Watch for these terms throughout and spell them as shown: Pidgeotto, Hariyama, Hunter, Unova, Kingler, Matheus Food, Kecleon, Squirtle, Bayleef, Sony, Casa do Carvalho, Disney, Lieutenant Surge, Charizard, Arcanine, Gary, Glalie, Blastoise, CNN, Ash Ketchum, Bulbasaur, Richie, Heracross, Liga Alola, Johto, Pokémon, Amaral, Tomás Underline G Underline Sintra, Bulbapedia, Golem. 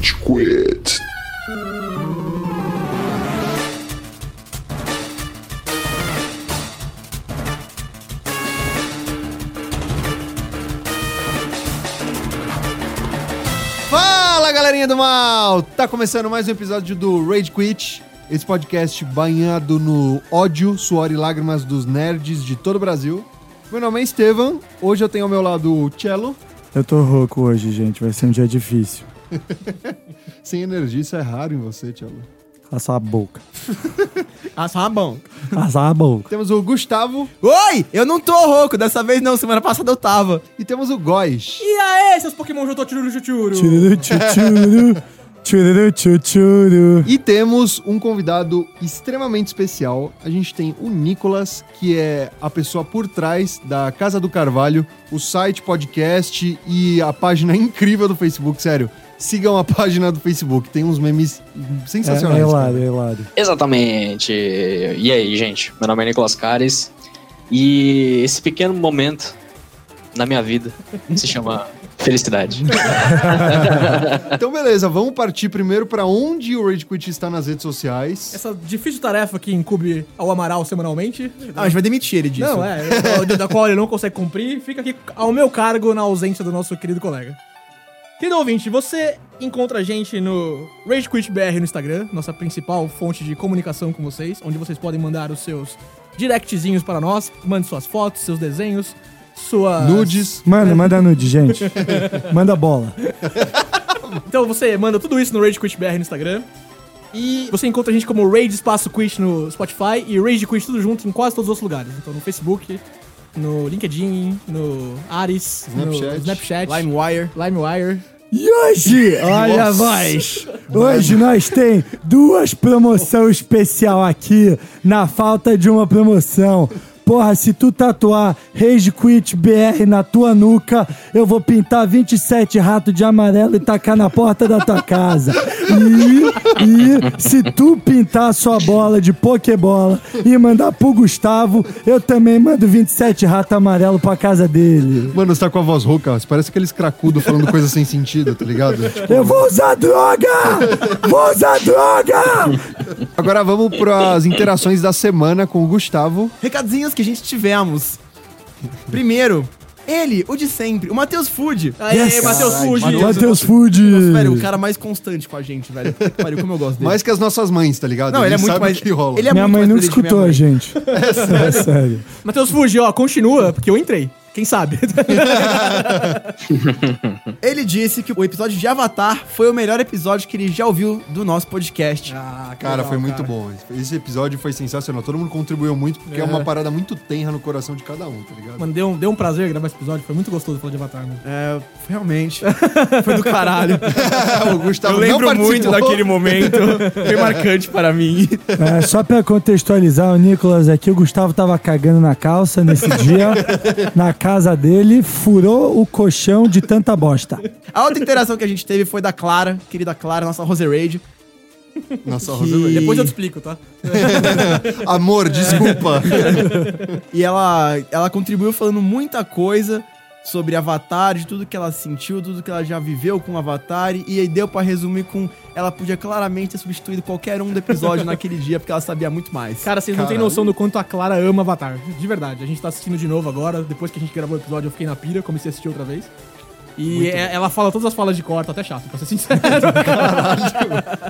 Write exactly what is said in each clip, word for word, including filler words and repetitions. Rage Quit. Fala, galerinha do mal! Tá começando mais um episódio do Rage Quit, esse podcast banhado no ódio, suor e lágrimas dos nerds de todo o Brasil. Meu nome é Estevam, hoje eu tenho ao meu lado o Cello. Eu tô rouco hoje, gente, vai ser um dia difícil. Sem energia, isso é raro em você, Cello. Assar a boca. Assar a boca. Assar a boca. Temos o Gustavo. Oi, eu não tô rouco, dessa vez não, semana passada eu tava. E temos o Góes. E aí, seus Pokémon Johto, tchururu, tchururu. Tchururu, tchururu. Tchururu, tchururu. E temos um convidado extremamente especial. A gente tem o Nicolas, que é a pessoa por trás da Casa do Carvalho, o site, podcast e a página incrível do Facebook, sério. Sigam a página do Facebook, tem uns memes sensacionais. É hilário, é hilário. Exatamente. E aí, gente? Meu nome é Nicolas Cares e esse pequeno momento na minha vida se chama... felicidade. Então, beleza, vamos partir primeiro pra onde o Rage Quit está nas redes sociais. Essa difícil tarefa que incube ao Amaral semanalmente. Ah, a gente vai demitir ele disso. Não, é, da qual ele não consegue cumprir, fica aqui ao meu cargo na ausência do nosso querido colega. Querido ouvinte, você encontra a gente no Rage Quit B R no Instagram, nossa principal fonte de comunicação com vocês, onde vocês podem mandar os seus directzinhos para nós, mande suas fotos, seus desenhos, suas... nudes. Manda, manda nude, gente. Manda bola. Então você manda tudo isso no Rage Quit B R no Instagram. E você encontra a gente como Rage Espaço Quit no Spotify e Rage Quit tudo junto em quase todos os outros lugares. Então no Facebook, no LinkedIn, no Ares, Snapchat, no Snapchat, LimeWire. LimeWire. E hoje, olha, mais, hoje nós tem duas promoções especial aqui, na falta de uma promoção. Porra, se tu tatuar Rage Quit B R na tua nuca, eu vou pintar vinte e sete ratos de amarelo e tacar na porta da tua casa. E, e se tu pintar sua bola de pokebola e mandar pro Gustavo, eu também mando vinte e sete ratos amarelo pra casa dele. Mano, você tá com a voz rouca, você parece aqueles cracudos falando coisa sem sentido, tá ligado? Tipo... eu vou usar droga! Vou usar droga! Agora vamos pras interações da semana com o Gustavo. Recadinhos que que a gente tivemos. Primeiro, ele, o de sempre, o Matheus Food. Aê, yes, Matheus Food. Matheus Food. Nossa, velho, o cara mais constante com a gente, velho. Pariu, como eu gosto dele. Mais que as nossas mães, tá ligado? Não, ele, ele é muito sabe mais... que rola. Ele é minha, muito mãe mais minha mãe não escutou a gente. É sério. É sério. Matheus Food, ó, continua, porque eu entrei. Quem sabe? Ele disse que o episódio de Avatar foi o melhor episódio que ele já ouviu do nosso podcast. Ah, cara, legal, foi muito cara. bom. Esse episódio foi sensacional. Todo mundo contribuiu muito, porque é, é uma parada muito tenra no coração de cada um, tá ligado? Mano, deu um, deu um prazer gravar esse episódio. Foi muito gostoso falar de Avatar, mano. É, realmente. Foi do caralho. O Gustavo Eu lembro não muito daquele momento. Foi marcante para mim. É, só pra contextualizar o Nicolas aqui, o Gustavo tava cagando na calça nesse dia. Na casa dele, furou o colchão de tanta bosta. A outra interação que a gente teve foi da Clara, querida Clara, nossa Rose Raid. Nossa que... Rose Raid. Depois eu te explico, tá? Amor, desculpa. E ela, ela contribuiu falando muita coisa sobre Avatar, de tudo que ela sentiu, tudo que ela já viveu com Avatar, e aí deu pra resumir com... ela podia claramente ter substituído qualquer um do episódio naquele dia, porque ela sabia muito mais. Cara, vocês Caralho. não têm noção do quanto a Clara ama Avatar. De verdade, a gente tá assistindo de novo agora, depois que a gente gravou o episódio eu fiquei na pira, comecei a assistir outra vez. E é, ela fala todas as falas de corta, até chato, pra ser sincero. Caralho.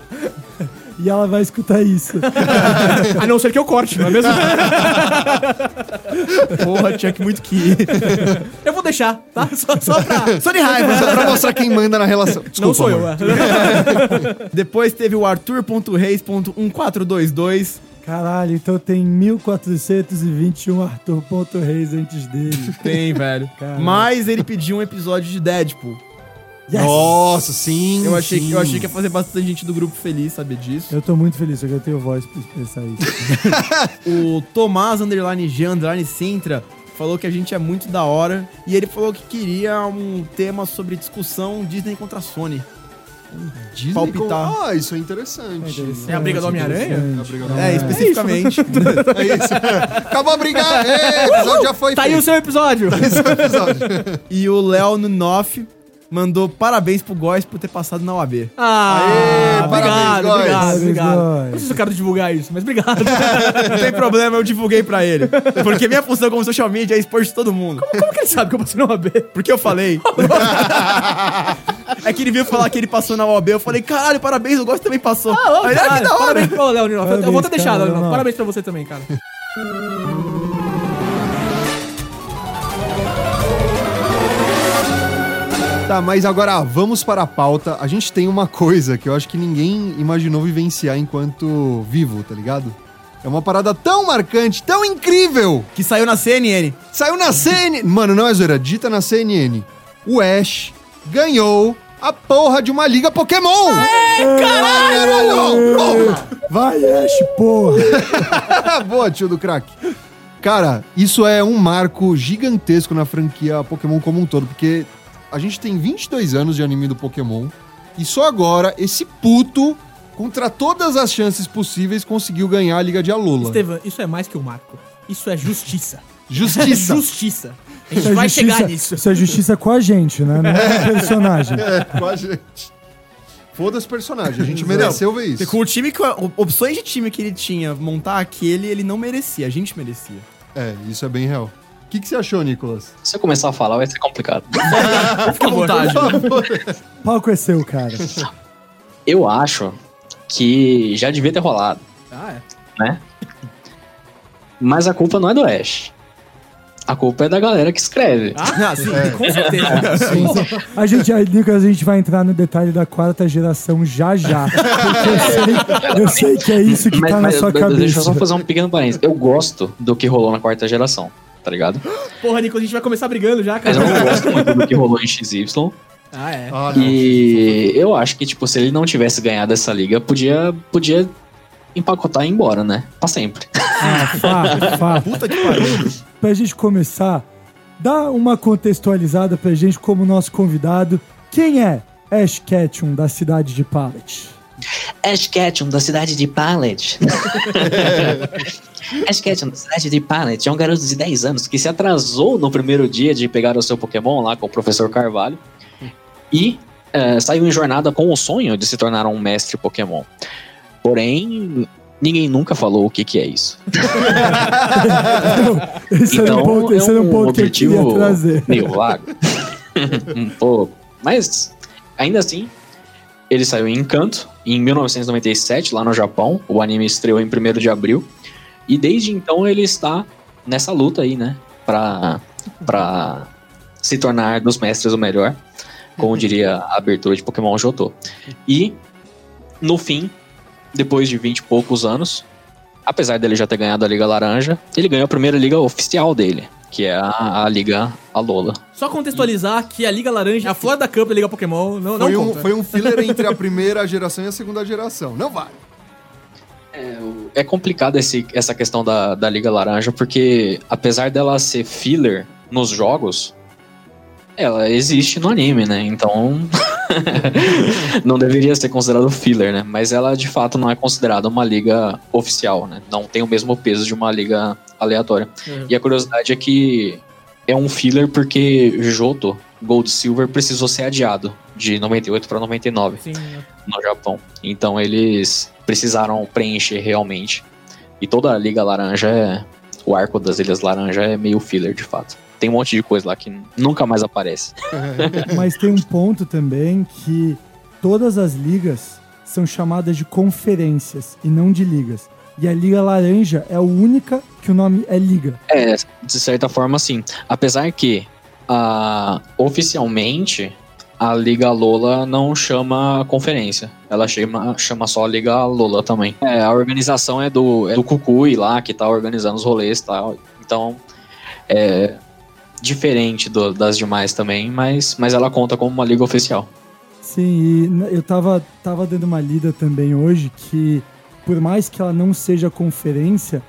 E ela vai escutar isso. A não ser que eu corte, não é mesmo? Porra, tinha que muito que ir. Eu vou deixar, tá? Só, só pra... só de raiva. Só pra mostrar quem manda na relação. Desculpa, não sou amor. eu, é. Depois teve o Arthur ponto reis ponto um quatro dois dois. Caralho, então tem mil quatrocentos e vinte e um Arthur ponto reis antes dele. Tem, velho. Caralho. Mas ele pediu um episódio de Deadpool. Yes. Nossa, sim, eu achei, sim. Eu achei que ia fazer bastante gente do grupo feliz saber disso. Eu tô muito feliz, eu tenho voz pra expressar isso. O Tomás Underline G Underline Sintra falou que a gente é muito da hora. E ele falou que queria um tema sobre discussão Disney contra Sony. Disney Palpitar. Com... ah, isso é interessante. É, interessante. é a briga é do Homem-Aranha? É, é, especificamente. É isso. Acabou a briga! Ei, o episódio já foi. Tá feito. Aí o seu episódio! Tá aí o seu episódio. E o Léo Nunoff mandou parabéns pro Góes por ter passado na U A B. Ah, aê, obrigado, parabéns, obrigado, obrigado. Góes. Não sei se eu quero divulgar isso, mas obrigado. Não tem problema, eu divulguei pra ele. Porque minha função como social media é expor de todo mundo. Como, como que ele sabe que eu passei na U A B? Porque eu falei. É que ele veio falar que ele passou na U A B, eu falei, caralho, parabéns, o Góes também passou. Ah, olha que da hora. Parabéns pro Léo Ninoff. Eu vou ter deixado, Léo Ninoff. Parabéns pra você também, cara. Tá, mas agora vamos para a pauta. A gente tem uma coisa que eu acho que ninguém imaginou vivenciar enquanto vivo, tá ligado? É uma parada tão marcante, tão incrível, que saiu na C N N. Saiu na C N N. Mano, não é zoeira, dita na C N N. O Ash ganhou a porra de uma liga Pokémon. Aê, caralho! Porra. Vai, Ash, porra. Boa, tio do crack. Cara, isso é um marco gigantesco na franquia Pokémon como um todo, porque... A gente tem vinte e dois anos de anime do Pokémon e só agora esse puto, contra todas as chances possíveis, conseguiu ganhar a Liga de Alola. Estevam, isso é mais que um marco. Isso é justiça. Justiça. Justiça. A gente isso vai é justiça, chegar nisso. Isso é justiça com a gente, né? Não é com o personagem. É, com a gente. Foda-se personagem. A gente mereceu ver isso. Com o time, com a, opções de time que ele tinha, montar aquele, ele não merecia. A gente merecia. É, isso é bem real. O que, que você achou, Nicolas? Se eu começar a falar, vai ser complicado. Fica à vontade. O palco é seu, cara. Eu acho que já devia ter rolado. Ah, é? Né? Mas a culpa não é do Ash. A culpa é da galera que escreve. Ah, sim, é. Com certeza. É, sim. A gente, aí, Nicolas, a gente vai entrar no detalhe da quarta geração já já. Porque eu sei, eu sei que é isso que mas, tá mas, na sua eu, cabeça. Deixa eu só fazer um pequeno parênteses. Eu gosto do que rolou na quarta geração. Tá ligado? Porra, Nico, a gente vai começar brigando já, cara. Mas eu não gosto muito do que rolou em X Y. Ah, é? Ah, e eu acho que, tipo, se ele não tivesse ganhado essa liga, podia, podia empacotar e ir embora, né? Pra sempre. Ah, fato, fato. Puta que pariu. Pra gente começar, dá uma contextualizada pra gente como nosso convidado. Quem é Ash Ketchum da cidade de Pallet? Ash Ketchum, da cidade de Pallet. Ash Ketchum, da cidade de Pallet, é um garoto de dez anos que se atrasou no primeiro dia de pegar o seu Pokémon lá com o professor Carvalho e uh, saiu em jornada com o sonho de se tornar um mestre Pokémon. Porém, ninguém nunca falou o que, que é isso. Esse então, era um ponto, esse é um, era um ponto objetivo que eu queria trazer. Meio vago. Um pouco. Mas, ainda assim... Ele saiu em Kanto, em mil novecentos e noventa e sete, lá no Japão. O anime estreou em primeiro de abril. E desde então ele está nessa luta aí, né? Pra, pra se tornar dos mestres o melhor. Como diria a abertura de Pokémon Johto. E, no fim, depois de vinte e poucos anos, apesar dele já ter ganhado a Liga Laranja, ele ganhou a primeira liga oficial dele, que é a, a Liga Alola. Só contextualizar que a Liga Laranja, a fora da Cup da Liga Pokémon, não, foi, não um, foi um filler entre a primeira geração e a segunda geração. Não vale. É, é complicado esse, essa questão da, da Liga Laranja, porque apesar dela ser filler nos jogos, ela existe no anime, né? Então, não deveria ser considerado filler, né? Mas ela, de fato, não é considerada uma liga oficial, né? Não tem o mesmo peso de uma liga aleatória. Uhum. E a curiosidade é que é um filler porque Johto, Gold Silver, precisou ser adiado de noventa e oito para noventa e nove. Sim. No Japão. Então eles precisaram preencher realmente. E toda a Liga Laranja, é... o arco das Ilhas Laranja é meio filler, de fato. Tem um monte de coisa lá que nunca mais aparece. Mas tem um ponto também que todas as ligas são chamadas de conferências e não de ligas. E a Liga Laranja é a única que o nome é Liga. É, de certa forma sim. Apesar que, uh, oficialmente, a Liga Alola não chama conferência. Ela chama, chama só a Liga Alola também. É, a organização é do, é do Cucuy lá, que tá organizando os rolês e tal. Então, é... diferente do, das demais também, mas, mas ela conta como uma liga oficial. Sim, e eu tava, tava dando uma lida também hoje que, por mais que ela não seja conferência,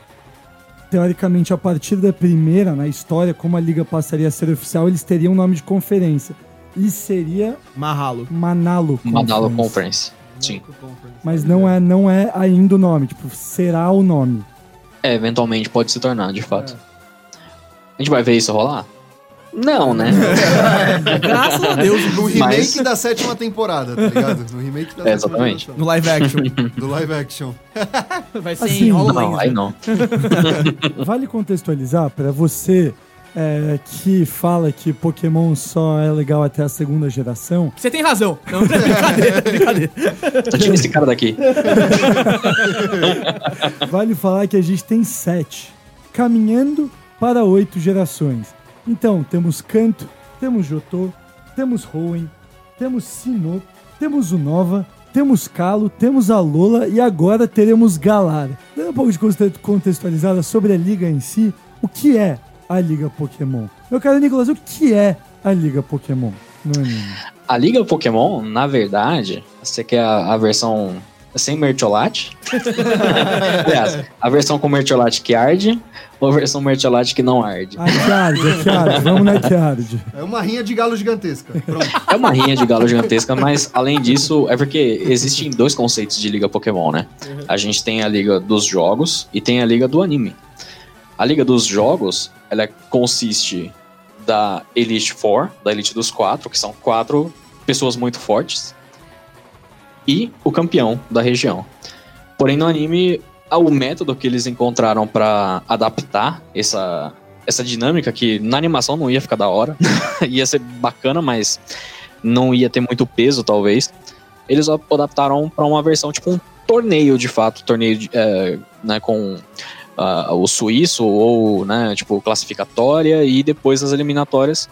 teoricamente, a partir da primeira, na história, como a liga passaria a ser oficial, eles teriam o nome de conferência. E seria... Mahalo. Manalo Conference. Manalo Conference, sim. Mas não é, não é ainda o nome, tipo, será o nome. É, eventualmente pode se tornar, de fato. É. A gente vai ver isso rolar? Não, né? Graças a Deus, no remake Mas... da sétima temporada, tá ligado? No remake da é, sétima exatamente. temporada. No live action. Do live action. Vai ser assim, Não, não aí não. Vale contextualizar pra você... É, que fala que Pokémon só é legal até a segunda geração. Você tem razão. Não, brincadeira, brincadeira. Só tira esse cara daqui. Vale falar que a gente tem sete, caminhando para oito gerações. Então, temos Kanto, temos Johto, temos Hoenn, temos Sinnoh, temos Unova, temos Kalos, temos Alola e agora teremos Galar. Dando um pouco de contextualizada sobre a liga em si, o que é a Liga Pokémon? Meu caro Nicolas, o que é a Liga Pokémon? Não é a Liga Pokémon, na verdade, você quer a, a versão sem mertiolate? Aliás, a versão com mertiolate que arde ou a versão mertiolate que não arde? A que arde, a que arde. Vamos na que arde. É uma rinha de galo gigantesca. Pronto. É uma rinha de galo gigantesca, mas além disso, é porque existem dois conceitos de Liga Pokémon, né? Uhum. A gente tem a Liga dos Jogos e tem a Liga do Anime. A Liga dos Jogos, ela consiste da Elite Four, da Elite dos Quatro, que são quatro pessoas muito fortes, e o campeão da região. Porém, no anime, o método que eles encontraram para adaptar essa, essa dinâmica, que na animação não ia ficar da hora, ia ser bacana, mas não ia ter muito peso, talvez, eles adaptaram para uma versão, tipo um torneio, de fato, torneio de, é, né, com... Uh, o suíço ou, né, tipo, classificatória e depois as eliminatórias,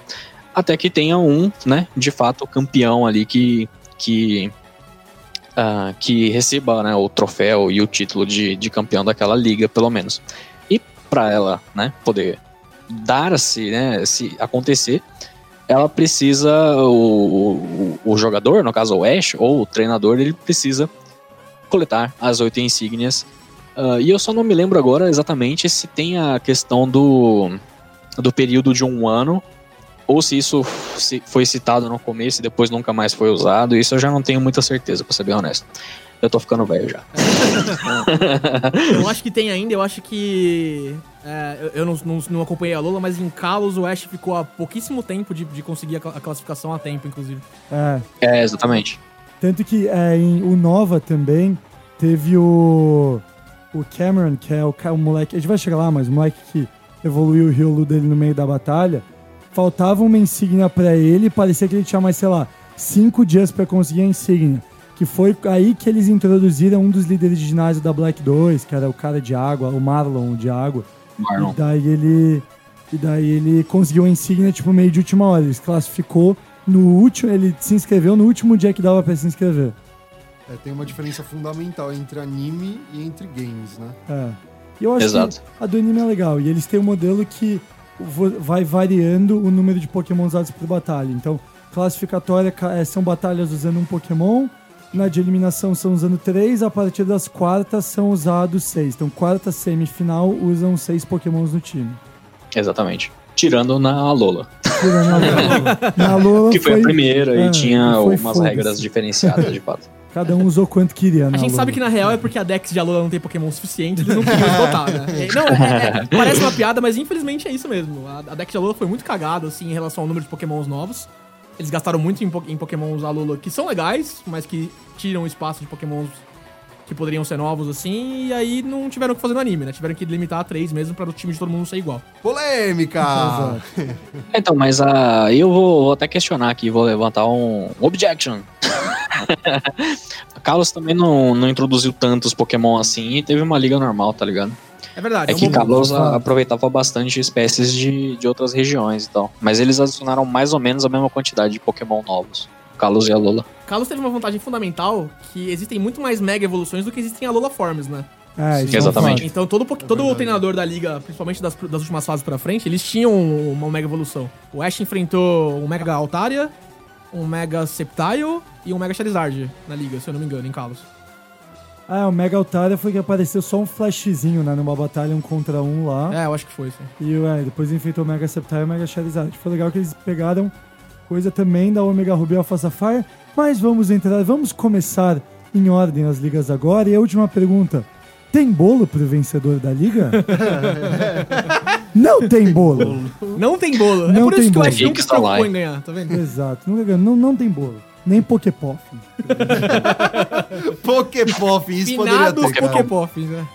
até que tenha um, né, de fato, campeão ali que que, uh, que receba, né, o troféu e o título de, de campeão daquela liga, pelo menos. E para ela, né, poder dar-se, né, se acontecer, ela precisa, o, o, o jogador, no caso o Ash, ou o treinador, ele precisa coletar as oito insígnias. Uh, e eu só não me lembro agora exatamente se tem a questão do, do período de um ano, ou se isso se foi citado no começo e depois nunca mais foi usado. Isso eu já não tenho muita certeza, pra ser bem honesto. Eu tô ficando velho já. Eu acho que tem ainda, eu acho que... É, eu eu não, não, não acompanhei a Lola, mas em Kalos o Ash ficou há pouquíssimo tempo de, de conseguir a classificação a tempo, inclusive. É, é exatamente. Tanto que é, em Unova também teve o... O Cameron, que é o, o moleque... A gente vai chegar lá, mas o moleque que evoluiu o Riolu dele no meio da batalha, faltava uma insígnia pra ele e parecia que ele tinha mais, sei lá, cinco dias pra conseguir a insígnia. Que foi aí que eles introduziram um dos líderes de ginásio da Black dois, que era o cara de água, o Marlon de água. Marlon. E daí ele, e daí ele conseguiu a insígnia, tipo, meio de última hora. Ele se classificou no último... Ele se inscreveu no último dia que dava pra se inscrever. É, tem uma diferença fundamental entre anime e entre games, né? É. E eu acho Exato. que a do anime é legal. E eles têm um modelo que vai variando o número de Pokémon usados por batalha. Então, classificatória são batalhas usando um Pokémon. Na de eliminação são usando três. A partir das quartas são usados seis. Então, quarta semifinal usam seis Pokémons no time. Exatamente. Tirando na Alola. Tirando na Alola. Que foi, foi a primeira é, e tinha umas regras diferenciadas, de fato. Cada um usou quanto queria, né? A gente sabe que na real é porque a Dex de Alola não tem Pokémon suficiente, eles não queriam esgotar, né? Não, é, é, parece uma piada, mas infelizmente é isso mesmo. A, a Dex de Alola foi muito cagada, assim, em relação ao número de Pokémons novos. Eles gastaram muito em, em Pokémons Alola que são legais, mas que tiram espaço de Pokémons que poderiam ser novos, assim, e aí não tiveram o que fazer no anime, né? Tiveram que limitar a três mesmo pra o time de todo mundo ser igual. Polêmica! Então, mas uh, eu vou, vou até questionar aqui, vou levantar um objection. A Kalos também não, não introduziu tantos Pokémon assim e teve uma liga normal, tá ligado? É verdade. É que Kalos aproveitava bastante espécies de, de outras regiões e tal. Mas eles adicionaram mais ou menos a mesma quantidade de Pokémon novos. Kalos e Alola. Kalos teve uma vantagem fundamental que existem muito mais mega evoluções do que existem Alola Forms, né? É, então, exatamente. Então todo, todo é o treinador da liga, principalmente das, das últimas fases pra frente, eles tinham uma mega evolução. O Ash enfrentou um mega Altaria, um Mega Sceptile e um Mega Charizard na liga, se eu não me engano, em Kalos. Ah, o Mega Altaria foi que apareceu só um flashzinho, né? Numa batalha um contra um lá. É, eu acho que foi, sim. E é, depois enfrentou o Mega Sceptile e o Mega Charizard. Foi legal que eles pegaram coisa também da Omega Ruby Alpha Sapphire. Mas vamos entrar, vamos começar em ordem as ligas agora. E a última pergunta, tem bolo pro vencedor da liga? Não tem bolo. Não tem bolo. Não é por isso que o Ash nunca se preocupou em ganhar, tá vendo? Exato. Nunca ganhou. Não, não tem bolo. Nem Poképoff. Poképoff, isso poderia ter. Finados Poképoff, né?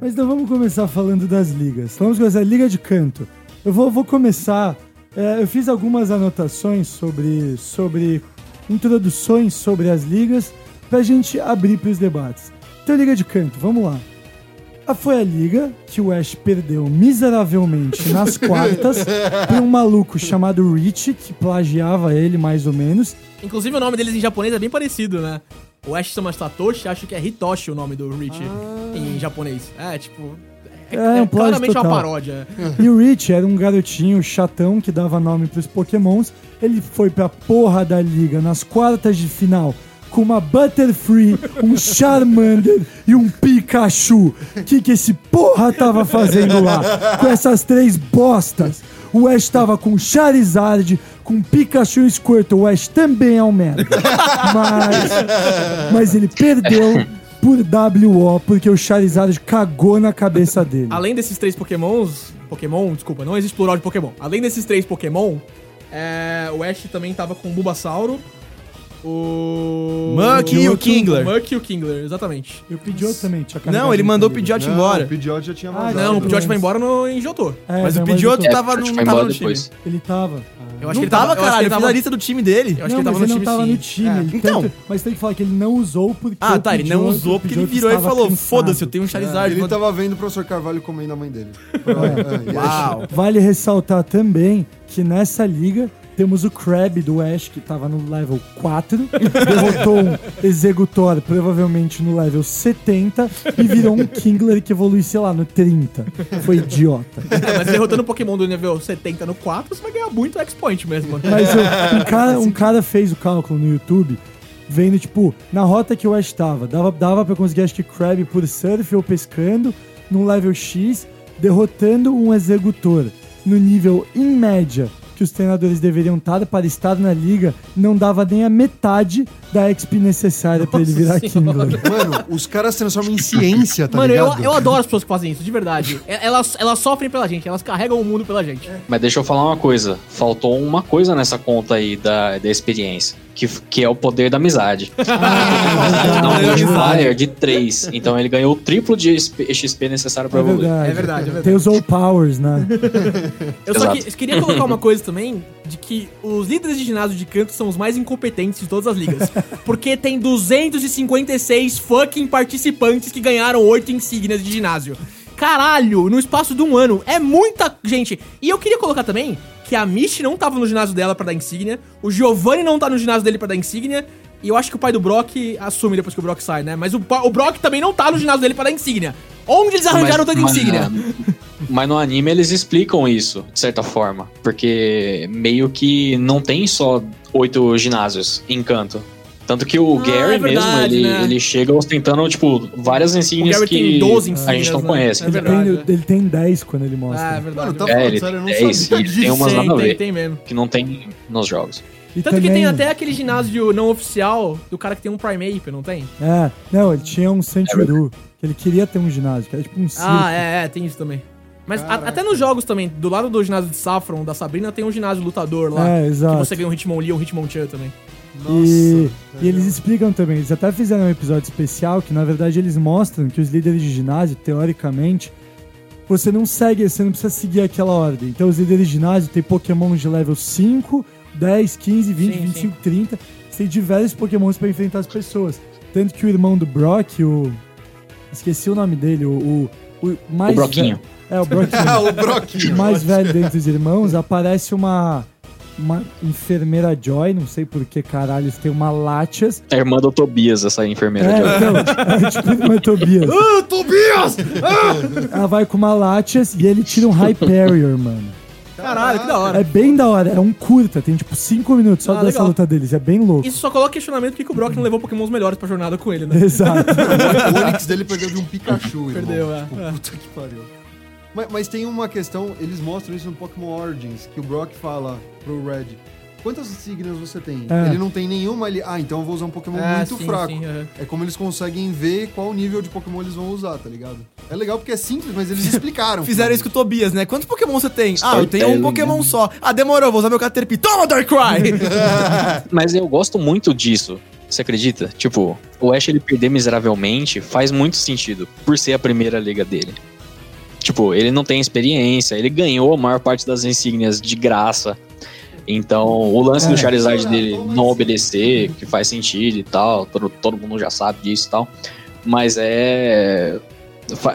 Mas então vamos começar falando das ligas. Vamos começar a Liga de Kanto. Eu vou, vou começar... É, eu fiz algumas anotações sobre, sobre... introduções sobre as ligas pra gente abrir pros debates. Então, Liga de Kanto, vamos lá. Ah, foi a liga que o Ash perdeu miseravelmente nas quartas pra um maluco chamado Richie, que plagiava ele, mais ou menos. Inclusive, o nome deles em japonês é bem parecido, né? O Ash chama Satoshi, acho que é Hitoshi o nome do Richie ah. em japonês. É, tipo... É, é um claramente total. Uma paródia. E o Richie era um garotinho chatão que dava nome pros Pokémons. Ele foi pra porra da liga nas quartas de final com uma Butterfree, um Charmander e um Pikachu. O que, que esse porra tava fazendo lá? Com essas três bostas. O Ash tava com Charizard, com Pikachu e Squirtle. O Ash também é um merda. Mas, mas ele perdeu por W O, porque o Charizard cagou na cabeça dele. Além desses três Pokémons... Pokémon, desculpa, não existe plural de Pokémon. Além desses três Pokémon, é, o Ash também tava com o Bulbasaur, o... Muck e o Kingler. Muck e o Kingler, exatamente. E o Pidgeotto também. Não, ele mandou o Pidgeotto embora. Não, o Pidgeotto já tinha mandado. Ah, não, o Pidgeotto foi embora no, em Johto. É, mas o Pidgeotto é, tava, não tava no time. Ele tava. Ah. Eu acho não que ele tava, tava caralho. Eu fiz a lista do time dele. Eu acho não, que ele tava no ele time, tava sim. No time é. ele então. Tanto, mas tem que falar que ele não usou porque... Ah, tá, ele não usou porque ele virou e falou, foda-se, eu tenho um Charizard. Ele tava vendo o professor Carvalho comendo a mãe dele. Uau. Vale ressaltar também que nessa liga... Temos o Crab do Ash, que tava no level quatro, derrotou um Executor, provavelmente no level setenta, e virou um Kingler que evolui, sei lá, no trinta. Foi idiota. É, mas derrotando um Pokémon do nível setenta no quatro, você vai ganhar muito X-Point mesmo. Mas um cara, um cara fez o cálculo no YouTube, vendo, tipo, na rota que o Ash tava, dava, dava pra conseguir, acho que Crab por surf ou pescando, no level X, derrotando um Executor, no nível, em média, que os treinadores deveriam estar para estar na liga, não dava nem a metade da X P necessária para ele virar Kingler. Mano, os caras transformam em ciência, tá Mano, ligado? Mano, eu, eu adoro as pessoas que fazem isso, de verdade. Elas, elas sofrem pela gente, elas carregam o mundo pela gente. Mas deixa eu falar uma coisa. Faltou uma coisa nessa conta aí da, da experiência, que, que é o poder da amizade. Ah, não, multiplier de três. Então ele ganhou o triplo de X P necessário para evoluir. É verdade, é verdade. Tem os All Powers, né? Eu só que, eu queria colocar uma coisa também, de que os líderes de ginásio de Kanto são os mais incompetentes de todas as ligas. Porque tem duzentos e cinquenta e seis fucking participantes que ganharam oito insígnias de ginásio. Caralho, no espaço de um ano. É muita gente. E eu queria colocar também que a Michi não tava no ginásio dela pra dar insígnia, o Giovanni não tá no ginásio dele pra dar insígnia, e eu acho que o pai do Brock assume depois que o Brock sai, né? Mas o, o Brock também não tá no ginásio dele pra dar insígnia. Onde eles arranjaram tanta insígnia? Não. Mas no anime eles explicam isso, de certa forma. Porque meio que não tem só oito ginásios em Kanto. Tanto que o ah, Gary é verdade, mesmo, ele, né? ele chega ostentando, tipo, várias insígnias que doze insígnias, a gente não né? conhece. É ele, tem, ele tem dez quando ele mostra. Ah, é verdade. Não, tá é, ele sério, tem dez e tem umas nada a ver, tem, tem que não tem nos jogos. E Tanto também... que tem até aquele ginásio não oficial do cara que tem um Primeape, não tem? É, não, ele tinha um Sandshrew, que ele queria ter um ginásio, que era tipo um circo. Ah, é, é, tem isso também. Mas a, até nos jogos também, do lado do ginásio de Saffron, da Sabrina, tem um ginásio lutador lá. É, exato. Que você ganha um Hitmonlee ou um Hitmonchan também. Nossa. E, e eles explicam também, eles até fizeram um episódio especial que, na verdade, eles mostram que os líderes de ginásio, teoricamente, você não segue, você não precisa seguir aquela ordem. Então, os líderes de ginásio tem Pokémon de level cinco, dez, quinze, vinte, sim, vinte e cinco, sim. trinta. Você tem diversos Pokémons pra enfrentar as pessoas. Tanto que o irmão do Brock, o... Esqueci o nome dele, o... O, o, mais o Broquinho. Velho, É, o Broquinho. Ah, o Broquinho. O mais velho dentre os irmãos, aparece uma, uma enfermeira Joy, não sei por que caralho, tem uma Latias. É a irmã do Tobias, essa enfermeira é, Joy. Então, é tipo irmã Tobias. Ah, Tobias! Ah! Ela vai com uma Latias e ele tira um Hyperior, mano. Caralho, que da hora. É bem da hora, é um curta, tem tipo cinco minutos só ah, dessa legal. Luta deles, é bem louco. Isso só coloca questionamento porque que o Brock não levou Pokémons melhores pra jornada com ele, né? Exato. O Onix dele perdeu de um Pikachu, irmão. Perdeu, é. Tipo, é. Puta que pariu. Mas, mas tem uma questão, eles mostram isso no Pokémon Origins, que o Brock fala pro Red... Quantas signas você tem? Ah. Ele não tem nenhuma, ele... Ah, então eu vou usar um Pokémon ah, muito sim, fraco. Sim, uhum. É como eles conseguem ver qual nível de Pokémon eles vão usar, tá ligado? É legal porque é simples, mas eles explicaram. Fizeram isso com o Tobias, né? Quantos Pokémon você tem? Story ah, eu tenho um Pokémon né? só. Ah, demorou, vou usar meu Caterpie. Toma, Darkrai! Mas eu gosto muito disso. Você acredita? Tipo, o Ash ele perder miseravelmente faz muito sentido, por ser a primeira liga dele. Tipo, ele não tem experiência, ele ganhou a maior parte das insígnias de graça. Então, o lance é, do Charizard é, dele não obedecer, que faz sentido e tal, todo, todo mundo já sabe disso e tal, mas é,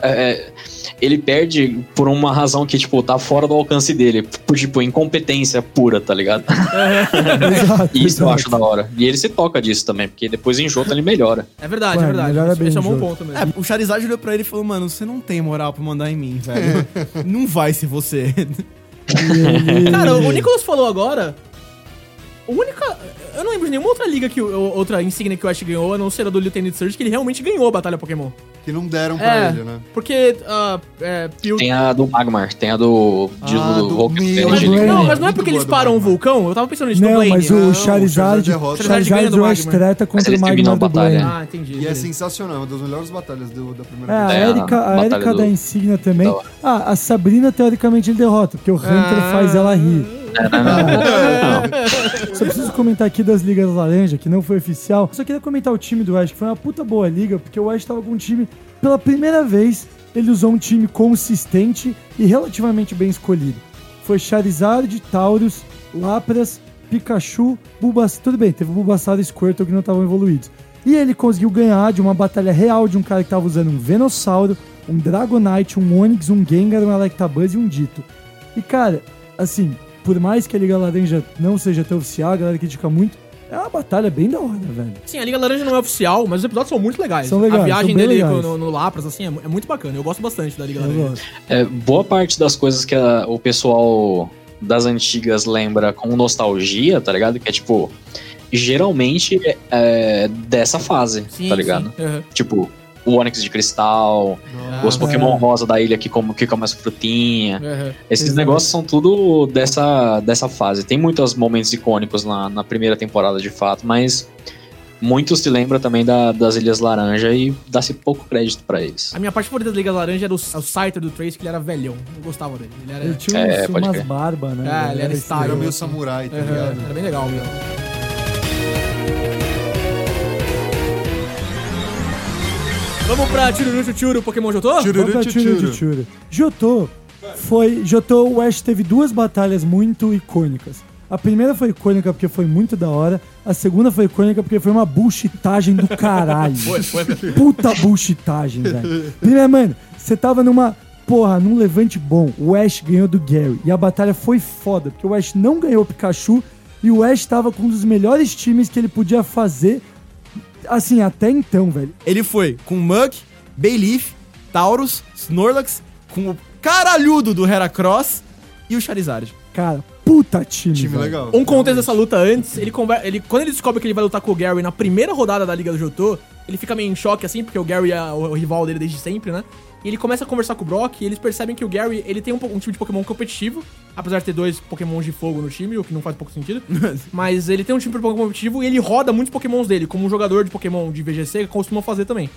é... Ele perde por uma razão que, tipo, tá fora do alcance dele, por, tipo, incompetência pura, tá ligado? E isso eu acho da hora. E ele se toca disso também, porque depois em Johto ele melhora. É verdade, Ué, é verdade. Ele chamou um ponto mesmo. É, o Charizard olhou pra ele e falou, mano, você não tem moral pra mandar em mim, velho. Não vai ser você... Cara, o Nicolas falou agora. A única. Eu não lembro de nenhuma outra liga que. Outra insígnia que o Ash ganhou, a não ser a do Lieutenant Surge, que ele realmente ganhou a Batalha Pokémon. Que não deram pra é, ele, né? Porque. Uh, é, Pil... Tem a do Magmar, tem a do. De, ah, do, do Hulk, meu, mas, não, mas não é porque eles param o vulcão? Eu tava pensando nisso. Não, mas o Charizard. O Charizard o Ash treta contra o Magmar do Blaine. Ah, entendi. E é sensacional, uma das melhores batalhas do, da primeira é, batalha. A Erika, a Erika da insígnia também. Ah, a Sabrina, teoricamente, ele derrota, porque o Hunter faz ela rir. Só preciso comentar aqui das Ligas Laranja, que não foi oficial. Só queria comentar o time do Ash, que foi uma puta boa liga, porque o Ash tava com um time, pela primeira vez, ele usou um time consistente e relativamente bem escolhido. Foi Charizard, Taurus, Lapras, Pikachu, Bulbasaur. Tudo bem, teve o Bulbasaur e Squirtle que não estavam evoluídos. E ele conseguiu ganhar de uma batalha real de um cara que tava usando um Venossauro, um Dragonite, um Onix, um Gengar, um Electabuzz e um Ditto. E cara, assim... Por mais que a Liga Laranja não seja tão oficial, a galera critica muito, é uma batalha bem da hora, velho. Sim, a Liga Laranja não é oficial, mas os episódios são muito legais. São legais, a viagem dele no, no Lapras, assim, é, é muito bacana. Eu gosto bastante da Liga eu Laranja. É, boa parte das coisas que a, o pessoal das antigas lembra com nostalgia, tá ligado? Que é tipo, geralmente é, é dessa fase, sim, tá ligado? Sim, uhum. Tipo... O Onix de cristal, ah, os Pokémon é. rosa da ilha que, como, que começa frutinha. Uhum. Esses Exatamente. negócios são tudo dessa, dessa fase. Tem muitos momentos icônicos na, na primeira temporada, de fato, mas muitos se lembram também da, das Ilhas Laranja e dá-se pouco crédito pra eles. A minha parte favorita das Ligas Laranja era o, o Scyther do Trace, que ele era velhão. Eu gostava dele. Ele, era... ele tinha um, é, umas barbas, né? É, ele, ele era style. Ele era meio samurai, tá ligado? Uhum. Era bem legal mesmo. Vamos pra Tchururu Tchururu, Pokémon Johto? Tchururu Tchururu. Johto foi... Johto, o Ash teve duas batalhas muito icônicas. A primeira foi icônica porque foi muito da hora. A segunda foi icônica porque foi uma bullshitagem do caralho. Foi, foi. Puta bullshitagem, velho. Primeiro, mano, você tava numa... Porra, num levante bom. O Ash ganhou do Gary. E a batalha foi foda, porque o Ash não ganhou o Pikachu. E o Ash tava com um dos melhores times que ele podia fazer... Assim, até então, velho. Ele foi com Mug, Bayleaf, Taurus, Snorlax, com o caralhudo do Heracross e o Charizard. Cara, puta time, time legal. Um contexto dessa luta antes, ele, conver... ele quando ele descobre que ele vai lutar com o Gary na primeira rodada da Liga do Johto, ele fica meio em choque, assim, porque o Gary é o rival dele desde sempre, né? E ele começa a conversar com o Brock e eles percebem que o Gary, ele tem um, um time de Pokémon competitivo, apesar de ter dois Pokémons de fogo no time, o que não faz pouco sentido. Mas ele tem um time de Pokémon competitivo e ele roda muitos Pokémons dele, como um jogador de Pokémon de V G C costuma fazer também.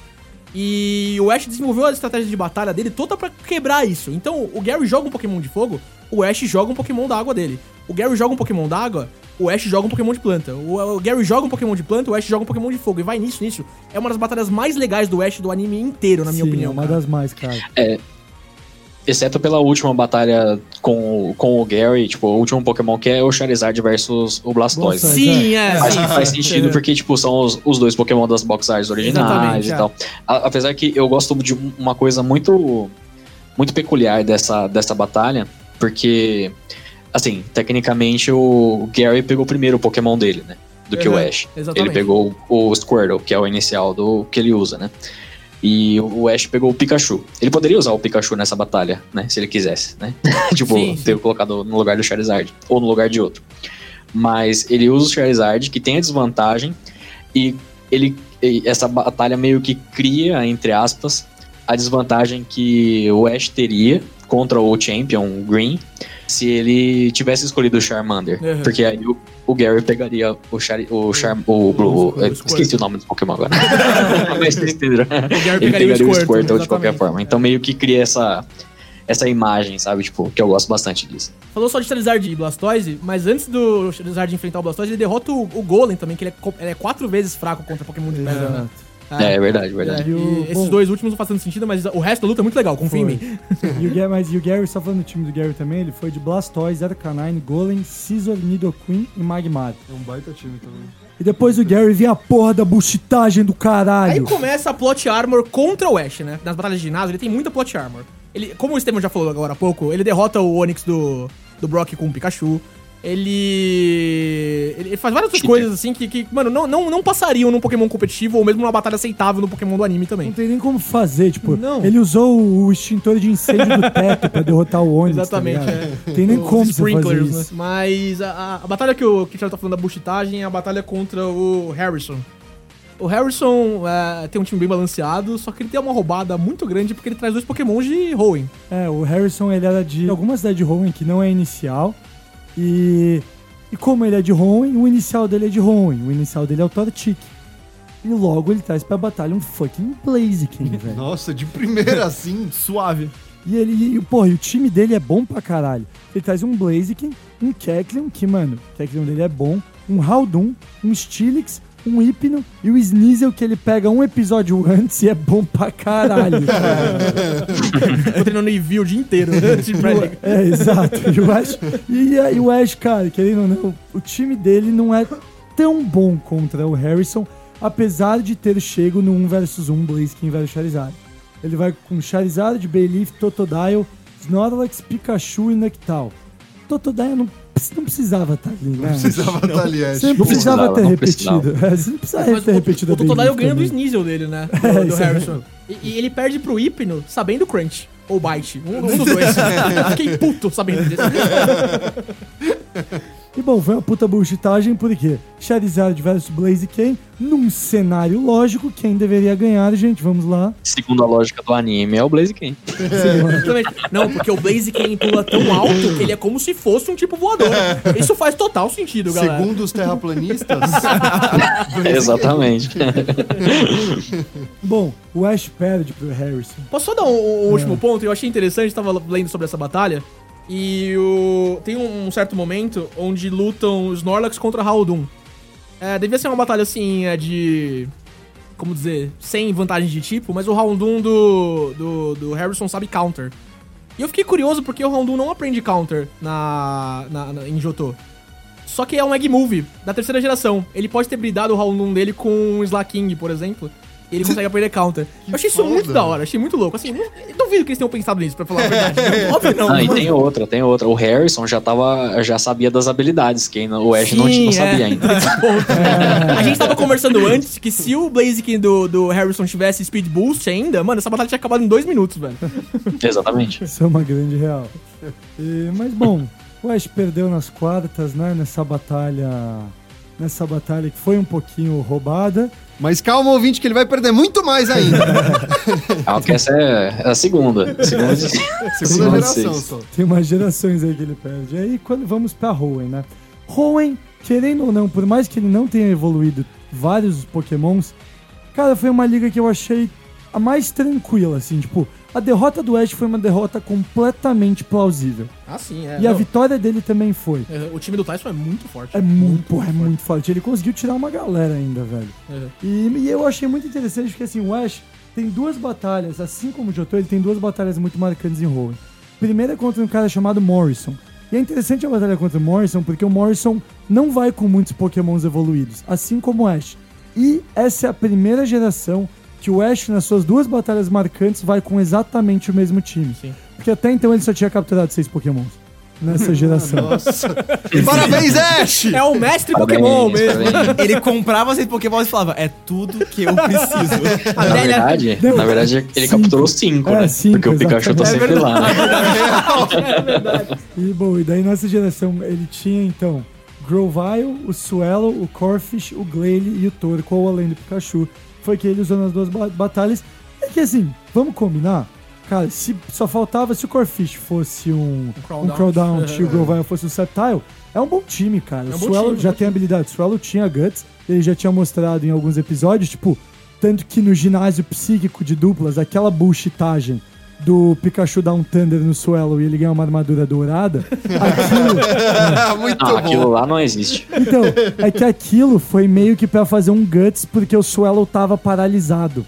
E o Ash desenvolveu a estratégia de batalha dele toda pra quebrar isso. Então o Gary joga um Pokémon de fogo, o Ash joga um Pokémon da água dele. O Gary joga um Pokémon da água... O Ash joga um Pokémon de planta. O Gary joga um Pokémon de planta, o Ash joga um Pokémon de fogo. E vai nisso, nisso. É uma das batalhas mais legais do Ash do anime inteiro, na minha Sim, opinião. É uma cara. das mais, cara. É. Exceto pela última batalha com, com o Gary, tipo, o último Pokémon que é o Charizard versus o Blastoise. Nossa, Sim, é. é. Mas é. faz sentido é. porque, tipo, são os, os dois Pokémon das box arts originais Exatamente, e tal. É. A, apesar que eu gosto de uma coisa muito, muito peculiar dessa, dessa batalha, porque... Assim, tecnicamente o Gary pegou primeiro o Pokémon dele, né? Do uhum, que o Ash. Exatamente. Ele pegou o Squirtle, que é o inicial do que ele usa, né? E o Ash pegou o Pikachu. Ele poderia usar o Pikachu nessa batalha, né? Se ele quisesse, né? tipo, sim, ter sim. colocado no lugar do Charizard. Ou no lugar de outro. Mas ele usa o Charizard, que tem a desvantagem. E ele, essa batalha meio que cria, entre aspas, a desvantagem que o Ash teria contra o Champion Green se ele tivesse escolhido o Charmander. Uhum. Porque aí o, o Gary pegaria o Char... O Char... O, o, o, esqueci o nome do Pokémon agora. Mas vocês entenderam. O Gary ele pegaria o Squirtle, o Squirtle de qualquer forma. Então meio que cria essa... Essa imagem, sabe? Tipo, que eu gosto bastante disso. Falou só de Charizard e Blastoise, mas antes do Charizard enfrentar o Blastoise, ele derrota o, o Golem também, que ele é, ele é quatro vezes fraco contra Pokémon de pedra. Ah, é, é verdade, verdade. É, o, esses bom, dois últimos não fazendo sentido, mas o resto da luta é muito legal, confia em mim. E o Gary, mas e o Gary, só falando do time do Gary também, ele foi de Blastoise, Arcanine, Golem, Scizor, Nidoqueen e Magmar. É um baita time também. E depois o Gary vem a porra da buchitagem do caralho. Aí começa a plot armor contra o Ash, né? Nas batalhas de ginásio, ele tem muita plot armor. Ele, como o Estevam já falou agora há pouco, ele derrota o Onix do, do Brock com o Pikachu. Ele... Ele faz várias outras coisas, assim, que, que mano, não, não, não passariam num Pokémon competitivo ou mesmo numa batalha aceitável no Pokémon do anime também. Não tem nem como fazer, tipo... Não. Ele usou o extintor de incêndio do teto pra derrotar o Onix. Exatamente, tá é. Não tem nem como você fazer isso. Mas a, a batalha que o Thiago tá falando da buchitagem é a batalha contra o Harrison. O Harrison é, tem um time bem balanceado, só que ele tem uma roubada muito grande porque ele traz dois Pokémon de Hoenn. É, o Harrison ele era de alguma cidade de Hoenn que não é inicial. E, e como ele é de Hoenn, o inicial dele é de Hoenn. O inicial dele é o Torchic. E logo ele traz pra batalha um fucking Blaziken, velho. Nossa, de primeira assim, suave. E ele, e, porra, e o time dele é bom pra caralho. Ele traz um Blaziken, um Kecleon, que mano, o Kecleon dele é bom. Um Haldun, um Steelix, um Hypno e o Sneasel que ele pega um episódio antes e é bom pra caralho. Tô treinando Eevee o dia inteiro. É, exato. E o Ash, e, e o Ash, cara, querendo ou não, o time dele não é tão bom contra o Harrison, apesar de ter chego no um versus um Blaziken versus Charizard. Ele vai com Charizard, Bayleaf, Totodile, Snorlax, Pikachu e Nectal. Totodile não não precisava estar ali, né? Não precisava estar ali, Ash. Você não precisava ter repetido. Você não precisava ter repetido. O Totodile ganha do Sneasel dele, né? Do, é, do Harrison. É. E, e ele perde pro Hypno sabendo Crunch. Ou Bite. Um, um dos dois. Fiquei puto sabendo disso. E bom, foi uma puta bullshitagem, porque Charizard versus Blaziken, num cenário lógico, quem deveria ganhar, gente? Vamos lá. Segundo a lógica do anime, é o Blaziken. É. Não, porque o Blaziken pula tão alto que ele é como se fosse um tipo voador. Isso faz total sentido, galera. Segundo os terraplanistas. Exatamente. Bom, o Ash perde pro Harrison. Posso só dar um, um último é. ponto? Eu achei interessante, tava lendo sobre essa batalha. E o... tem um certo momento onde lutam Snorlax contra Haldun. É, devia ser uma batalha assim, é de... Como dizer? Sem vantagem de tipo, mas o Haldun do, do, do Harrison sabe counter. E eu fiquei curioso porque o Haldun não aprende counter na, na, na, em Johto. Só que é um Egg Move da terceira geração. Ele pode ter bridado o Haldun dele com um Slaking, por exemplo. E ele consegue aprender counter. Que eu achei isso foda. Muito da hora, achei muito louco. Assim, não, duvido que eles tenham pensado nisso, pra falar a verdade. Não, óbvio não. Ah, e tem outra, tem outra. O Harrison já, tava, já sabia das habilidades, que o Ash Sim, não, não sabia é. ainda. É. A gente tava conversando antes que se o Blaziken do, do Harrison tivesse Speed Boost ainda, mano, essa batalha tinha acabado em dois minutos, velho. Exatamente. Isso é uma grande real. E, mas bom, o Ash perdeu nas quartas, né, nessa batalha... Nessa batalha que foi um pouquinho roubada. Mas calma, ouvinte, que ele vai perder muito mais ainda. Calma, que essa é a segunda. Segunda, de... segunda, segunda geração só. Tem umas gerações aí que ele perde. E aí quando vamos pra Hoenn, né? Hoenn, querendo ou não, por mais que ele não tenha evoluído vários Pokémons, cara, foi uma liga que eu achei a mais tranquila, assim, tipo... A derrota do Ash foi uma derrota completamente plausível. Ah, sim, é. E não. a vitória dele também foi. É, o time do Tyson é muito forte. É muito, muito, é forte. muito forte. Ele conseguiu tirar uma galera ainda, velho. É. E, e eu achei muito interessante porque, assim, o Ash tem duas batalhas, assim como o Johto, ele tem duas batalhas muito marcantes em Hoenn. Primeira é contra um cara chamado Morrison. E é interessante a batalha contra o Morrison porque o Morrison não vai com muitos Pokémons evoluídos, assim como o Ash. E essa é a primeira geração... que o Ash, nas suas duas batalhas marcantes, vai com exatamente o mesmo time. Sim. Porque até então ele só tinha capturado seis Pokémons nessa geração. Nossa. Parabéns, Ash! É o mestre parabéns, Pokémon mesmo. Parabéns. Ele comprava seis Pokémons e falava, é tudo que eu preciso. Na verdade, Deu... na verdade ele cinco. capturou cinco, é, né? Cinco, porque o Pikachu tá é sempre verdade. lá. Né? É verdade. E, bom, e daí nessa geração ele tinha, então, Grovyle, o Swellow, o Corphish, o Glalie e o Torkoal, além do Pikachu. Foi que ele usou nas duas batalhas. É que assim, vamos combinar? Cara, se só faltava se o Corfish fosse um, um Crawdown, se o Grovyle fosse um Sceptile, é um bom time, cara. É um o Swellow já tem time. habilidade, o Swellow tinha Guts, ele já tinha mostrado em alguns episódios, tipo, tanto que no ginásio psíquico de duplas, aquela bullshitagem do Pikachu dar um Thunder no Swellow e ele ganhar uma armadura dourada, aquilo... é, muito não, bom. Aquilo lá não existe. Então, é que aquilo foi meio que pra fazer um Guts, porque o Swellow tava paralisado.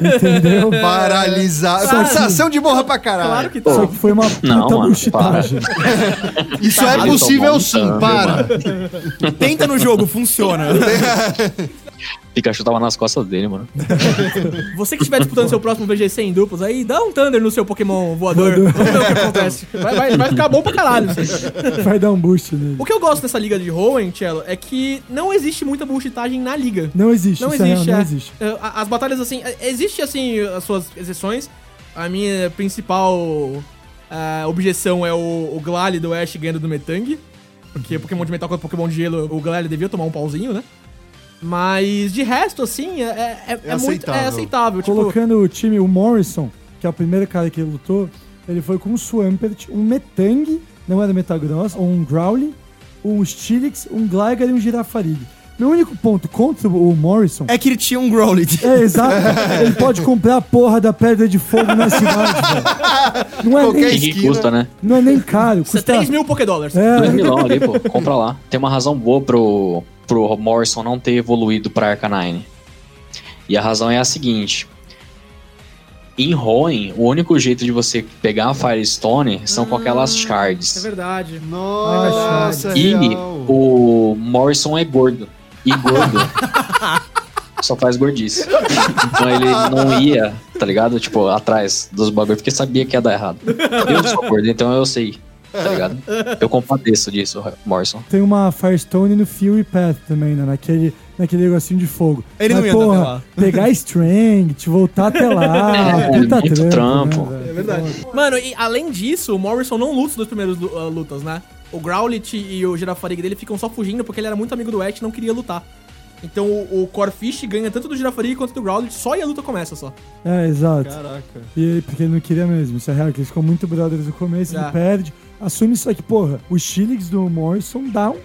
Entendeu? Paralisar. Claro. Forçação de borra pra caralho. Claro que tá. Só que foi uma puta buchitagem. Isso caralho, é possível sim, tanto, para. Mano. Tenta no jogo, funciona. Pikachu tava nas costas dele, mano. Você que estiver disputando seu próximo V G C em duplos, aí dá um Thunder no seu Pokémon voador. Vamos ver o que acontece. Vai, vai, vai ficar bom pra caralho. Vai dar um boost nele. O que eu gosto dessa liga de Hoenn, Cello, é que não existe muita buchitagem na liga. Não existe. Não existe. É, é, não existe. É, é, as batalhas, assim, existe, assim, as suas exceções. A minha principal uh, objeção é o, o Glalie do Ash ganhando do Metang. Porque Pokémon de metal contra Pokémon de gelo, o Glalie devia tomar um pauzinho, né? Mas, de resto, assim, é, é, é, é, aceitável. Muito, é aceitável. Colocando tipo... o time, o Morrison, que é o primeiro cara que ele lutou, ele foi com um Swampert, um Metang, não era Metagross, um Growlithe, um Steelix, um Gligar e um Girafarig. Meu único ponto contra o Morrison... é que ele tinha um Growlithe. É, exato. Ele pode comprar a porra da pedra de fogo na cidade, velho. Não é qualquer nem... esquina. Custa, né? Não é nem caro. Custa três mil Pokédollars. É. dois milão ali, pô. Compra lá. Tem uma razão boa pro, pro Morrison não ter evoluído pra Arcanine. E a razão é a seguinte. Em Hoenn, o único jeito de você pegar a Firestone são hum, com aquelas shards. É verdade. Nossa, e real. O Morrison é gordo. E gordo só faz gordice. Então ele não ia, tá ligado? Tipo, atrás dos bagulhos, porque sabia que ia dar errado. Eu sou gordo, então eu sei, tá ligado? Eu compadeço disso, Morrison. Tem uma Firestone no Fury Path também, né? Naquele, naquele negocinho de fogo. Ele mas, não ia porra, até lá. Pegar Strength, voltar até lá. É, é muito trampo. trampo. Né, é verdade. Mano, e além disso, o Morrison não luta os dois primeiros uh, lutas, né? O Growlithe e o Girafarig dele ficam só fugindo porque ele era muito amigo do Ash e não queria lutar. Então o, o Corfish ganha tanto do Girafarig quanto do Growlithe só e a luta começa só. É, exato. Caraca. E porque ele não queria mesmo, isso é real, que ele ficou muito brothers no começo, é. Ele perde. Assume isso aqui, porra, o Steelix do Morrison dá, um,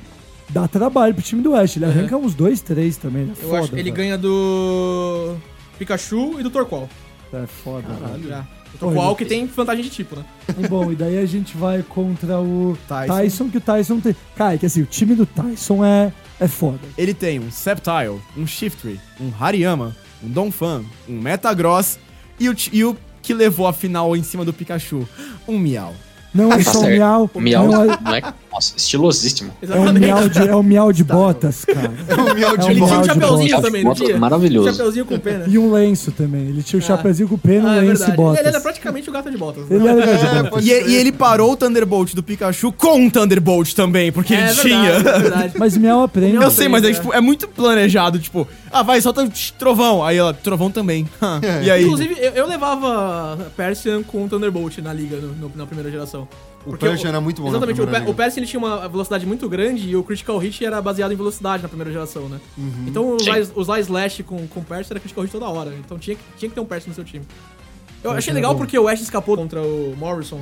dá trabalho pro time do Ash. Ele arranca uhum. uns dois, três também, é Eu foda, acho que ele cara. ganha do Pikachu e do Torkoal. É foda, caralho. Cara. O Qual que tem vantagem de tipo, né? Bom, e daí a gente vai contra o Tyson, Tyson que o Tyson tem... Cara, que assim, o time do Tyson é, é foda. Ele tem um Sceptile, um Shiftry, um Hariyama, um Donphan, um Metagross e o, e o que levou a final em cima do Pikachu, um Miau. Não é só um Miau. O Miau não é... Não é... Nossa, estilosíssimo. É um Miau de, é um Miau de botas, cara. É um Miau de botas. É um ele tinha um chapeuzinho também, não tinha? Maravilhoso. Um chapeuzinho com pena. E um lenço também. Ele tinha o um chapeuzinho com pena, ah, um é lenço e botas. Ele era praticamente o gato de botas. Ele era é, de botas. E, e ele parou o Thunderbolt do Pikachu com o Thunderbolt também, porque é, ele é verdade, tinha. É verdade. Mas Miau aprende. Eu sei, mas é, tipo, é muito planejado. Tipo, ah, vai, solta trovão. Aí ela, trovão também. É. E aí? Inclusive, eu, eu levava Persian com o Thunderbolt na liga, no, na primeira geração. O Persian era muito bom. Exatamente, o, Pe- o Persian ele tinha uma velocidade muito grande e o Critical Hit era baseado em velocidade na primeira geração, né? Uhum. Então usar Slash com o Persian era Critical Hit toda hora, então tinha, tinha que ter um Persian no seu time. Eu Mas achei legal é porque o Ash escapou contra o Morrison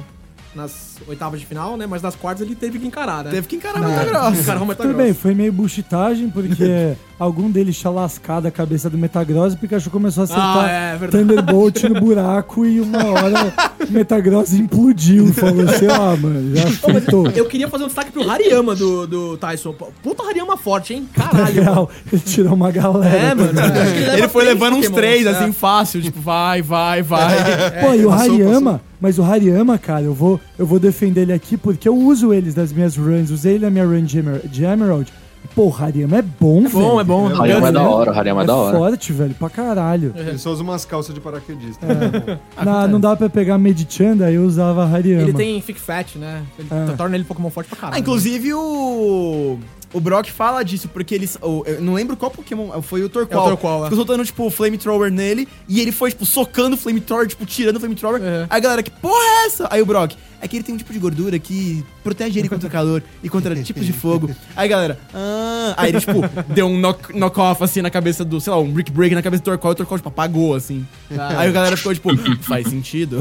nas oitavas de final, né? Mas nas quartas ele teve que encarar, né? Teve que encarar o Metagross. Encarou o Metagross. Tudo bem, foi meio buchitagem, porque algum deles tinha lascado a cabeça do Metagross e o Pikachu começou a acertar ah, é, Thunderbolt no buraco e uma hora o Metagross implodiu. Falou, sei lá, mano, já fritou. Eu queria fazer um destaque pro Hariyama do, do Tyson. Puta Hariyama forte, hein? Caralho. Real, ele tirou uma galera. É, mano. É. Ele, ele foi três levando uns Pokémon, três, assim, é. fácil. Tipo, vai, vai, vai. É, Pô, e o passou, Hariyama... Passou. Mas o Hariyama, cara, eu vou, eu vou defender ele aqui porque eu uso eles nas minhas runs. Usei ele na minha run de Emerald. Pô, o Hariyama é bom, é velho. Bom, é bom. O Hariyama é da hora, o Hariyama é da hora. É forte, velho, pra caralho. Ele só usa umas calças de paraquedista. É. Na, não dá pra pegar Medichanda, aí eu usava Hariyama. Ele tem Thick Fat, né? Ele é. torna ele um Pokémon forte pra caralho. Ah, inclusive o... O Brock fala disso porque eles... Oh, eu não lembro qual Pokémon... Foi o Torkoal. É o Torkoal, é. Ficou soltando, tipo, o Flamethrower nele. E ele foi, tipo, socando o Flamethrower, tipo, tirando o Flamethrower. É. Aí a galera, que porra é essa? Aí o Brock... É que ele tem um tipo de gordura que protege ele contra o calor e contra tipos de fogo. Aí, galera... Ah, aí ele, tipo, deu um knock-off, knock assim, na cabeça do... Sei lá, um brick break na cabeça do Torkoal. E o Torkoal, tipo, apagou, assim. Ah, aí a galera ficou, tipo... Faz sentido.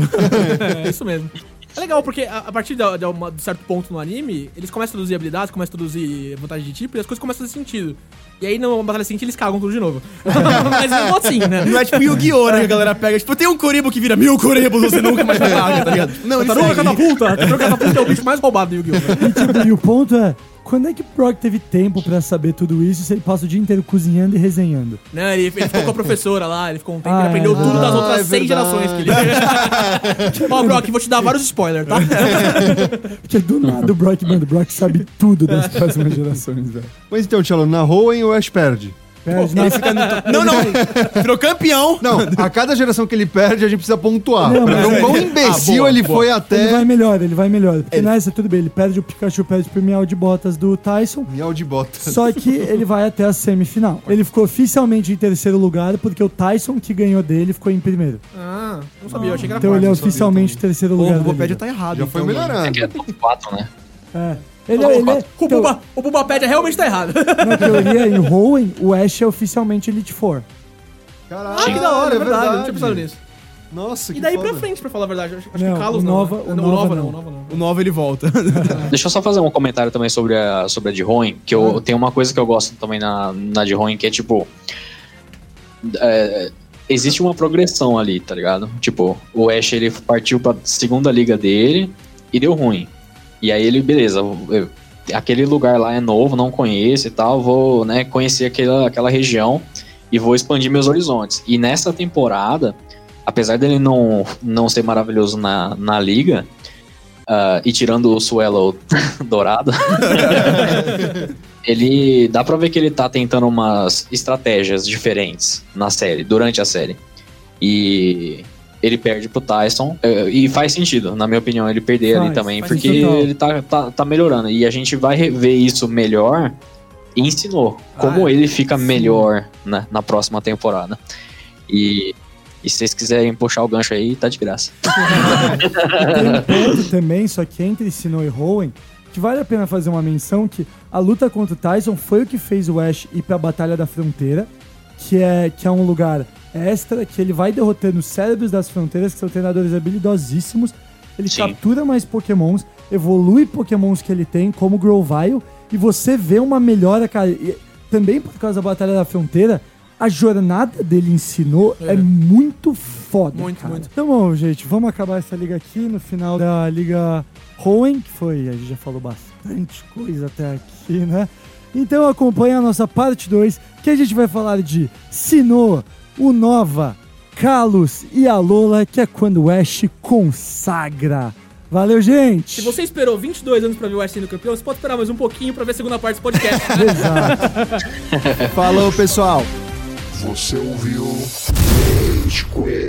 É, é isso mesmo. É legal, porque a, a partir de, de, uma, de certo ponto no anime, eles começam a traduzir habilidades, começam a traduzir vantagem de tipo, e as coisas começam a fazer sentido. E aí, numa batalha seguinte, eles cagam tudo de novo. Mas não é assim, né? Não é tipo Yu-Gi-Oh, né? A galera pega, tipo, tem um Kuribo que vira mil Kuribos, você nunca mais vai pagar, tá ligado? Não, isso aí. Catapulta, catapulta é o bicho mais roubado do Yu-Gi-Oh! Né? E, tipo, e o ponto é... Quando é que o Brock teve tempo pra saber tudo isso se ele passa o dia inteiro cozinhando e resenhando? Não, ele, ele ficou com a professora lá, ele ficou um tempo, ah, ele aprendeu ah, tudo das outras é seis gerações que ele... Ó, oh, Brock, vou te dar vários spoilers, tá? Porque do nada o Brock, mano, o Brock sabe tudo das próximas gerações, velho. Mas então, Tchelo, na Hoenn o Ash perde? Perde, Pô, ele fica no to... Não, não, virou campeão. Não, a cada geração que ele perde, a gente precisa pontuar. Não, mas... O quão imbecil ah, boa, ele boa. foi até... Ele vai melhor, ele vai melhor. Porque ele... nessa, tudo bem, ele perde o Pikachu, perde pro Miau de Botas do Tyson. Miau de Botas. Só que ele vai até a semifinal. Ele ficou oficialmente em terceiro lugar, porque o Tyson que ganhou dele ficou em primeiro. Ah, eu não sabia, eu achei que era Então quarto, ele é oficialmente sabia, terceiro lugar. O Bobopédia tá errado. Já então, foi melhorando. É que é top quatro, né? É. Ele, oh, ele é, o então, Buba, o Bulbapedia realmente tá errado. Na teoria, em Hoenn, o Ash é oficialmente Elite Four. Caralho, ah, que da hora, é verdade. verdade. Eu tinha pensado nisso. Nossa, e que daí foda. Pra frente, pra falar a verdade. Acho, acho não, que Kalos o Nova, não. O Nova, o Nova não. não. O Nova não. O Nova ele volta. Deixa eu só fazer um comentário também sobre a, sobre a de Hoenn, que eu hum. tenho uma coisa que eu gosto também na, na de Hoenn, que é tipo... É, existe uma progressão ali, tá ligado? Tipo, o Ash ele partiu pra segunda liga dele e deu ruim. E aí ele, beleza, eu, aquele lugar lá é novo, não conheço e tal, vou, né, conhecer aquela, aquela região e vou expandir meus horizontes. E nessa temporada, apesar dele não, não ser maravilhoso na, na liga, uh, e tirando o Swellow dourado, ele dá pra ver que ele tá tentando umas estratégias diferentes na série, durante a série. E... ele perde pro Tyson, e faz sentido, na minha opinião, ele perder faz, ali também, porque ele tá, tá, tá melhorando, e a gente vai rever isso melhor e ensinou como ah, ele fica sim. melhor na, na próxima temporada, e, e se vocês quiserem puxar o gancho aí, tá de graça. Tem um ponto também, só que entre Sinnoh e Hoenn, que vale a pena fazer uma menção, que a luta contra o Tyson foi o que fez o Ash ir pra Batalha da Fronteira, que é, que é um lugar... extra, que ele vai derrotando os cérebros das fronteiras, que são treinadores habilidosíssimos. Ele Sim. captura mais Pokémons, evolui Pokémons que ele tem, como o Grovyle, e você vê uma melhora, cara. E, também por causa da Batalha da Fronteira, a jornada dele ensinou é, é muito foda, muito, cara. Muito. Então, bom, gente, vamos acabar essa liga aqui no final da Liga Hoenn, que foi, a gente já falou bastante coisa até aqui, né? Então acompanha a nossa parte dois, que a gente vai falar de Sinnoh, Unova, Kalos e Alola, que é quando o Ash consagra. Valeu, gente! Se você esperou vinte e dois anos pra ver o Ash sendo campeão, você pode esperar mais um pouquinho pra ver a segunda parte do podcast. Exato. Falou, pessoal! Você ouviu Rage Quit.